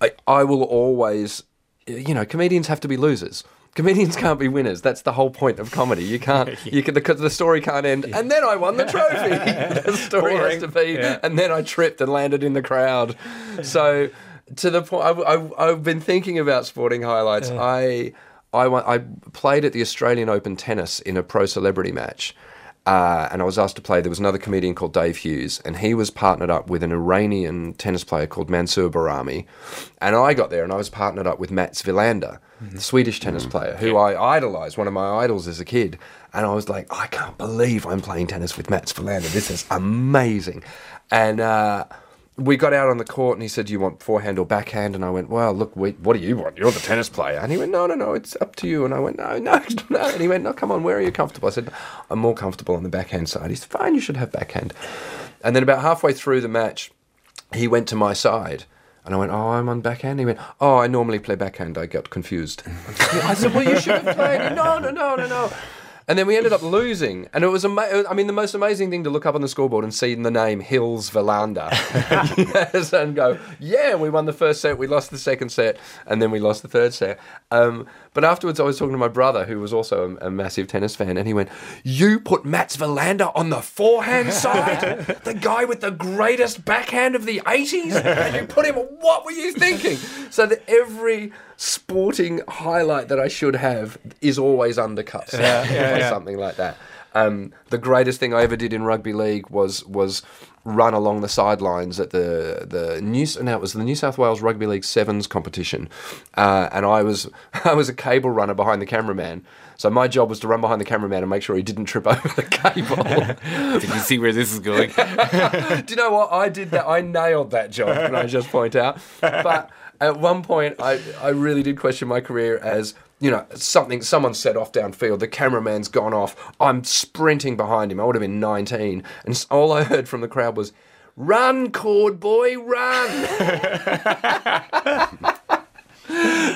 I, I will always, you know, comedians have to be losers. Comedians can't be winners. That's the whole point of comedy. You can't. You can, the, the story can't end. Yeah. And then I won the trophy. The story Boring. has to be. Yeah. And then I tripped and landed in the crowd. So to the point, I, I, I've been thinking about sporting highlights. Uh, I, I, I played at the Australian Open tennis in a pro celebrity match, uh, and I was asked to play. There was another comedian called Dave Hughes, and he was partnered up with an Iranian tennis player called Mansour Bahrami. And I got there, and I was partnered up with Mats Wilander, the Swedish tennis mm. player, who yeah. I idolised, one of my idols as a kid. And I was like, I can't believe I'm playing tennis with Mats Wilander. This is amazing. And uh, we got out on the court and he said, do you want forehand or backhand? And I went, well, look, we, what do you want? You're the tennis player. And he went, no, no, no, it's up to you. And I went, no, no, no. And he went, no, come on, where are you comfortable? I said, I'm more comfortable on the backhand side. He said, fine, you should have backhand. And then about halfway through the match, he went to my side. And I went, oh, I'm on backhand. He went, oh, I normally play backhand. I got confused. I said, well, you should have played. No, no, no, no, no. And then we ended up losing. And it was, ama- I mean, the most amazing thing to look up on the scoreboard and see the name Hills Villander. Yes, and go, yeah, we won the first set, we lost the second set, and then we lost the third set. Um, but afterwards, I was talking to my brother, who was also a, a massive tennis fan, and he went, you put Mats Wilander on the forehand side? The guy with the greatest backhand of the eighties? And you put him, what were you thinking? So that every sporting highlight that I should have is always undercut, yeah, yeah, or yeah. something like that. Um, the greatest thing I ever did in rugby league was was run along the sidelines at the the New now it was the New South Wales Rugby League Sevens competition, uh, and I was I was a cable runner behind the cameraman. So my job was to run behind the cameraman and make sure he didn't trip over the cable. Did you see where this is going? Do you know what? I did that. I nailed that job, can I just point out? But at one point, I, I really did question my career as, you know, something, someone set off downfield, the cameraman's gone off, I'm sprinting behind him. I would have been nineteen. And all I heard from the crowd was, run, cord boy, run.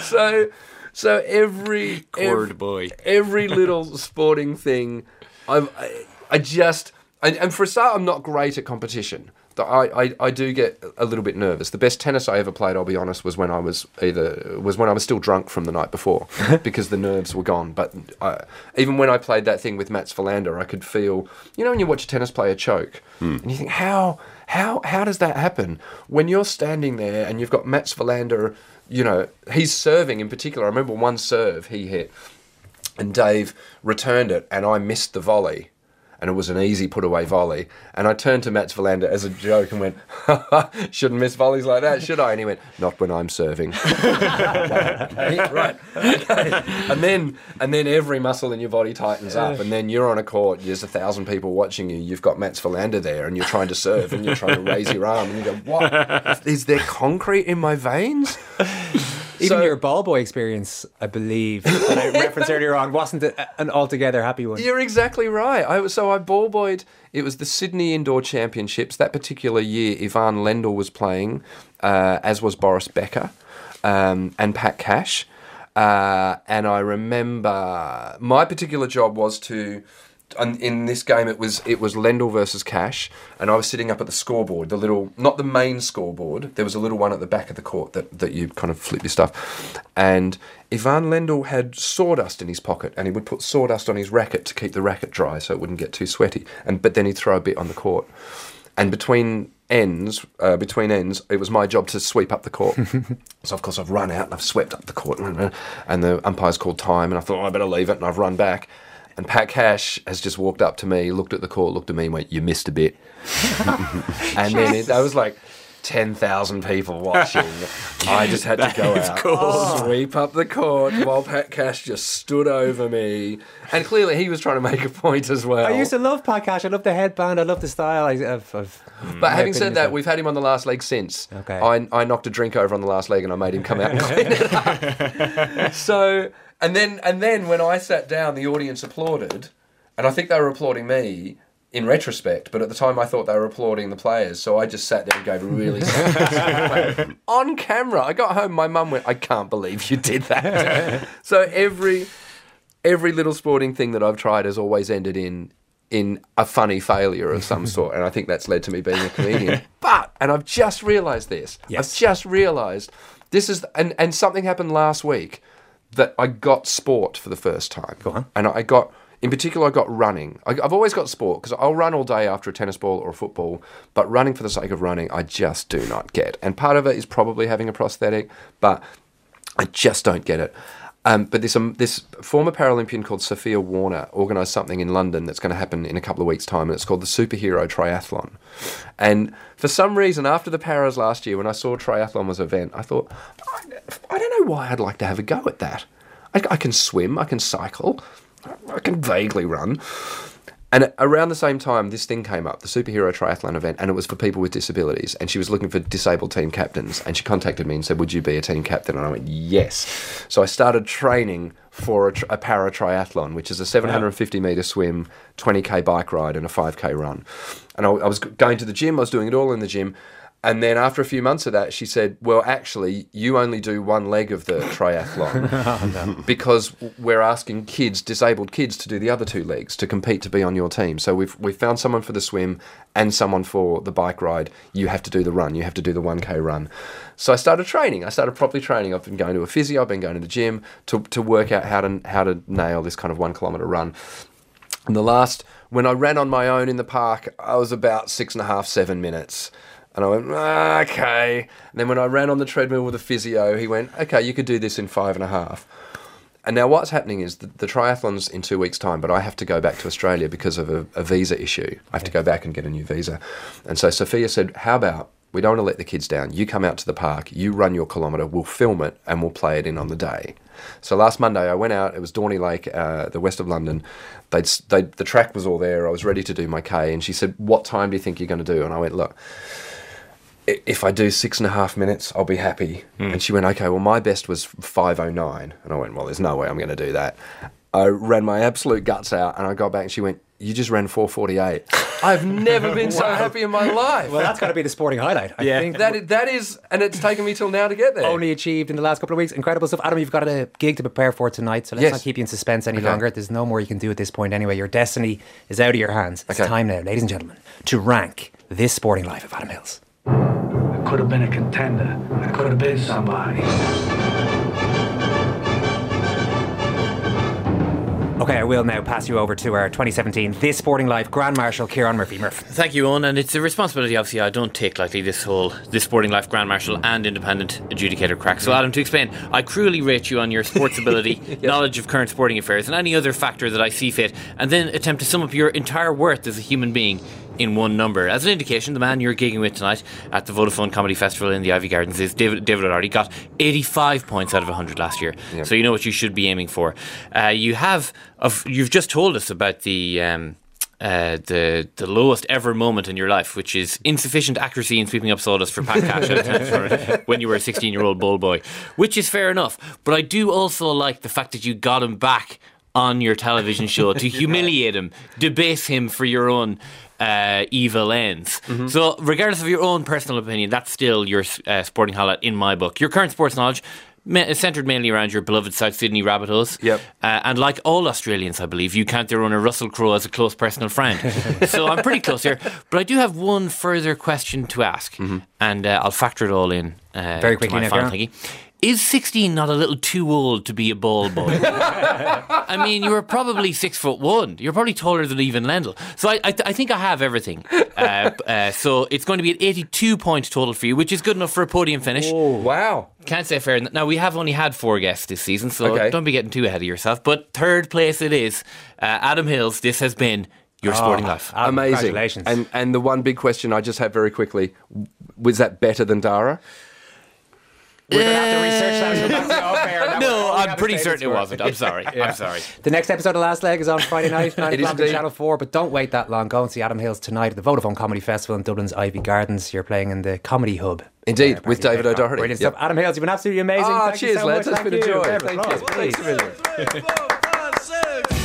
so... So every every, boy. every little sporting thing, I've, I I just I, and for a start, I'm not great at competition. I, I I do get a little bit nervous. The best tennis I ever played, I'll be honest, was when I was either was when I was still drunk from the night before, because the nerves were gone. But I, even when I played that thing with Mats Wilander, I could feel, you know, when you watch a tennis player choke, mm. and you think how how how does that happen when you're standing there and you've got Mats Wilander. You know, he's serving in particular. I remember one serve he hit and Dave returned it and I missed the volley and it was an easy put-away volley. And I turned to Mats Wilander as a joke and went, shouldn't miss volleys like that, should I? And he went, not when I'm serving. Right. right. Okay. And then and then every muscle in your body tightens up and then you're on a court, there's a thousand people watching you, you've got Mats Wilander there and you're trying to serve and you're trying to raise your arm and you go, what? Is there concrete in my veins? Even so, your ball boy experience, I believe, that I referenced earlier on, wasn't an altogether happy one. You're exactly right. I, so I ball boyed, it was the Sydney Indoor Championships. That particular year, Ivan Lendl was playing, uh, as was Boris Becker um, and Pat Cash. Uh, and I remember my particular job was to... In this game, it was it was Lendl versus Cash, and I was sitting up at the scoreboard, the little, not the main scoreboard, there was a little one at the back of the court that, that you kind of flip your stuff, and Ivan Lendl had sawdust in his pocket, and he would put sawdust on his racket to keep the racket dry so it wouldn't get too sweaty, and but then he'd throw a bit on the court. And between ends, uh, between ends, it was my job to sweep up the court. So, of course, I've run out, and I've swept up the court, and the umpire's called time, and I thought, oh, I better leave it, and I've run back. And Pat Cash has just walked up to me, looked at the court, looked at me and went, you missed a bit. And then it, I was like, ten thousand people watching. I just had to go out, cool. sweep up the court while Pat Cash just stood over me. And clearly he was trying to make a point as well. I used to love Pat Cash. I love the headband. I love the style. I, I've, I've, but having said that, we've had him on The Last Leg since. Okay. I, I knocked a drink over on The Last Leg and I made him come out and clean it up. So, and then, and then when I sat down, the audience applauded. And I think they were applauding me in retrospect, but at the time I thought they were applauding the players, so I just sat there and gave a really... like, on camera. I got home, my mum went, I can't believe you did that. So every every little sporting thing that I've tried has always ended in in a funny failure of some sort, and I think that's led to me being a comedian. But, and I've just realised this, yes. I've just realised, this is, and, and something happened last week, that I got sport for the first time. Go on. And I got... In particular, I got running. I, I've always got sport, because I'll run all day after a tennis ball or a football, but running for the sake of running, I just do not get. And part of it is probably having a prosthetic, but I just don't get it. Um, but this, um, this former Paralympian called Sophia Warner organised something in London that's going to happen in a couple of weeks' time, and it's called the Superhero Triathlon. And for some reason, after the Paras last year, when I saw triathlon was an event, I thought, I, I don't know why I'd like to have a go at that. I, I can swim, I can cycle... I can vaguely run. And around the same time, this thing came up, the Superhero Triathlon event, and it was for people with disabilities. And she was looking for disabled team captains. And she contacted me and said, would you be a team captain? And I went, yes. So I started training for a, tri- a para triathlon, which is a seven hundred fifty metre swim, twenty k bike ride, and a five k run. And I, I was going to the gym. I was doing it all in the gym. And then after a few months of that, she said, well, actually, you only do one leg of the triathlon oh, no. because we're asking kids, disabled kids, to do the other two legs, to compete to be on your team. So we've we've found someone for the swim and someone for the bike ride. You have to do the run. You have to do the one k run. So I started training. I started properly training. I've been going to a physio. I've been going to the gym to, to work out how to, how to nail this kind of one-kilometre run. And the last, when I ran on my own in the park, I was about six and a half, seven minutes. And I went, ah, okay. And then when I ran on the treadmill with a physio, he went, okay, you could do this in five and a half. And now what's happening is the, the triathlon's in two weeks' time, but I have to go back to Australia because of a, a visa issue. I have to go back and get a new visa. And so Sophia said, how about we don't want to let the kids down. You come out to the park, you run your kilometre, we'll film it and we'll play it in on the day. So last Monday I went out, it was Dorney Lake, uh, the west of London. They'd, they'd, the track was all there. I was ready to do my K. And she said, what time do you think you're going to do? And I went, look... if I do six and a half minutes, I'll be happy. Mm. And she went, okay, well, my best was five oh nine. And I went, well, there's no way I'm going to do that. I ran my absolute guts out, and I got back, and she went, you just ran four forty-eight. I've never been wow. so happy in my life. Well, that's got to be the sporting highlight. I yeah. think that, that is, and it's taken me till now to get there. Only achieved in the last couple of weeks. Incredible stuff. Adam, you've got a gig to prepare for tonight, so let's yes. not keep you in suspense any okay. longer. There's no more you can do at this point anyway. Your destiny is out of your hands. It's okay. time now, ladies and gentlemen, to rank this sporting life of Adam Hills. I could have been a contender. I could have been somebody. Okay, I will now pass you over to our twenty seventeen This Sporting Life Grand Marshal, Ciarán Murphy. Murph. Thank you, Owen. And it's a responsibility, obviously, I don't take lightly, this whole This Sporting Life Grand Marshal and independent adjudicator crack. So, Adam, to explain, I cruelly rate you on your sports ability, yes. knowledge of current sporting affairs, and any other factor that I see fit, and then attempt to sum up your entire worth as a human being in one number. As an indication, the man you're gigging with tonight at the Vodafone Comedy Festival in the Iveagh Gardens is David, David O'Doherty. Got eighty-five points out of one hundred last year. Yep. So you know what you should be aiming for. Uh, you have, of, you've just told us about the... Um, Uh, the the lowest ever moment in your life, which is insufficient accuracy in sweeping up sawdust for Pat Cash when you were a sixteen-year-old ball boy, which is fair enough. But I do also like the fact that you got him back on your television show to humiliate him, debase him for your own uh, evil ends. Mm-hmm. So regardless of your own personal opinion, that's still your uh, sporting highlight in my book. Your current sports knowledge centred mainly around your beloved South Sydney Rabbit Holes. Yep. Uh, and like all Australians, I believe, you count their owner Russell Crowe as a close personal friend. So I'm pretty close here. But I do have one further question to ask. Mm-hmm. And uh, I'll factor it all in uh, very quickly to my final thingy. Is sixteen not a little too old to be a ball boy? I mean, you were probably six foot one. You're probably taller than Ivan Lendl. So I, I, th- I think I have everything. Uh, uh, so it's going to be an eighty-two point total for you, which is good enough for a podium finish. Oh, wow. Can't say fair enough. Now, we have only had four guests this season, so okay. don't be getting too ahead of yourself. But third place it is. Uh, Adam Hills, this has been... your oh, sporting life. Adam, amazing. Congratulations. And, and the one big question I just have very quickly, was that better than Dara? We're going to have to research that. that no, I'm pretty certain it wasn't. I'm sorry. yeah. I'm sorry. The next episode of Last Leg is on Friday night, nine o'clock on Channel four. But don't wait that long. Go and see Adam Hills tonight at the Vodafone Comedy Festival in Dublin's Iveagh Gardens. You're playing in the Comedy Hub. Indeed, uh, with David O'Doherty. Brilliant stuff. Yep. Adam Hills, you've been absolutely amazing. Oh, Thank cheers, you so lads. Much. It's Thank been you. a joy. Yeah, Thank you. Please. One, two, three, four, five, six.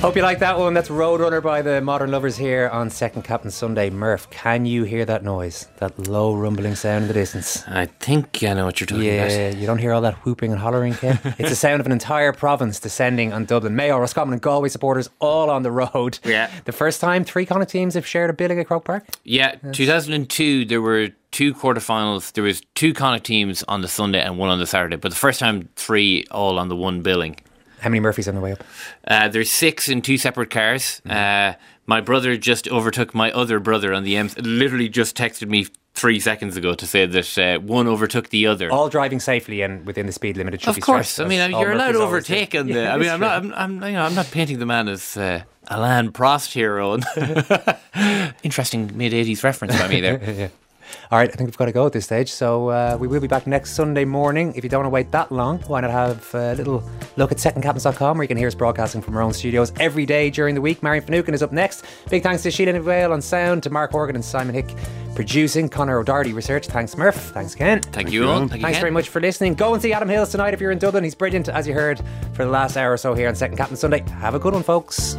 Hope you like that one. That's Roadrunner by the Modern Lovers here on Second Captain Sunday. Murph, can you hear that noise? That low rumbling sound in the distance? I think I know what you're talking yeah, about. Yeah, you don't hear all that whooping and hollering, Ken? It's the sound of an entire province descending on Dublin. Mayo, Roscommon and Galway supporters all on the road. Yeah. The first time three Connacht teams have shared a building at Croke Park? Yeah, That's two thousand two there were two quarterfinals. There was two Connacht teams on the Sunday and one on the Saturday. But the first time three all on the one billing. How many Murphys on the way up? Uh, there's six in two separate cars. Mm-hmm. Uh, my brother just overtook my other brother on the M. Literally just texted me three seconds ago to say that uh, one overtook the other. All driving safely and within the speed limit. It should of be course. I mean, you're allowed to overtake. And yeah, I mean, I'm not. I'm, I'm, you know, I'm not painting the man as uh, Alain Prost hero. Interesting mid eighties reference by me there. yeah. All right, I think we've got to go at this stage. So uh, we will be back next Sunday morning. If you don't want to wait that long, why not have a little look at second captains dot com, where you can hear us broadcasting from our own studios every day during the week. Marion Finucane is up next. Big thanks to Sheila Vale on sound, to Mark Horgan and Simon Hick producing, Conor O'Doherty research. Thanks, Murph. Thanks, Ken. Thank, Thank you all. Thank thanks you very much for listening. Go and see Adam Hills tonight if you're in Dublin. He's brilliant, as you heard, for the last hour or so here on Second Captain Sunday. Have a good one, folks.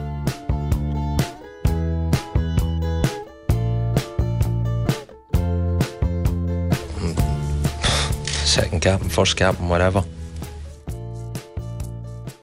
Second captain, first captain, whatever.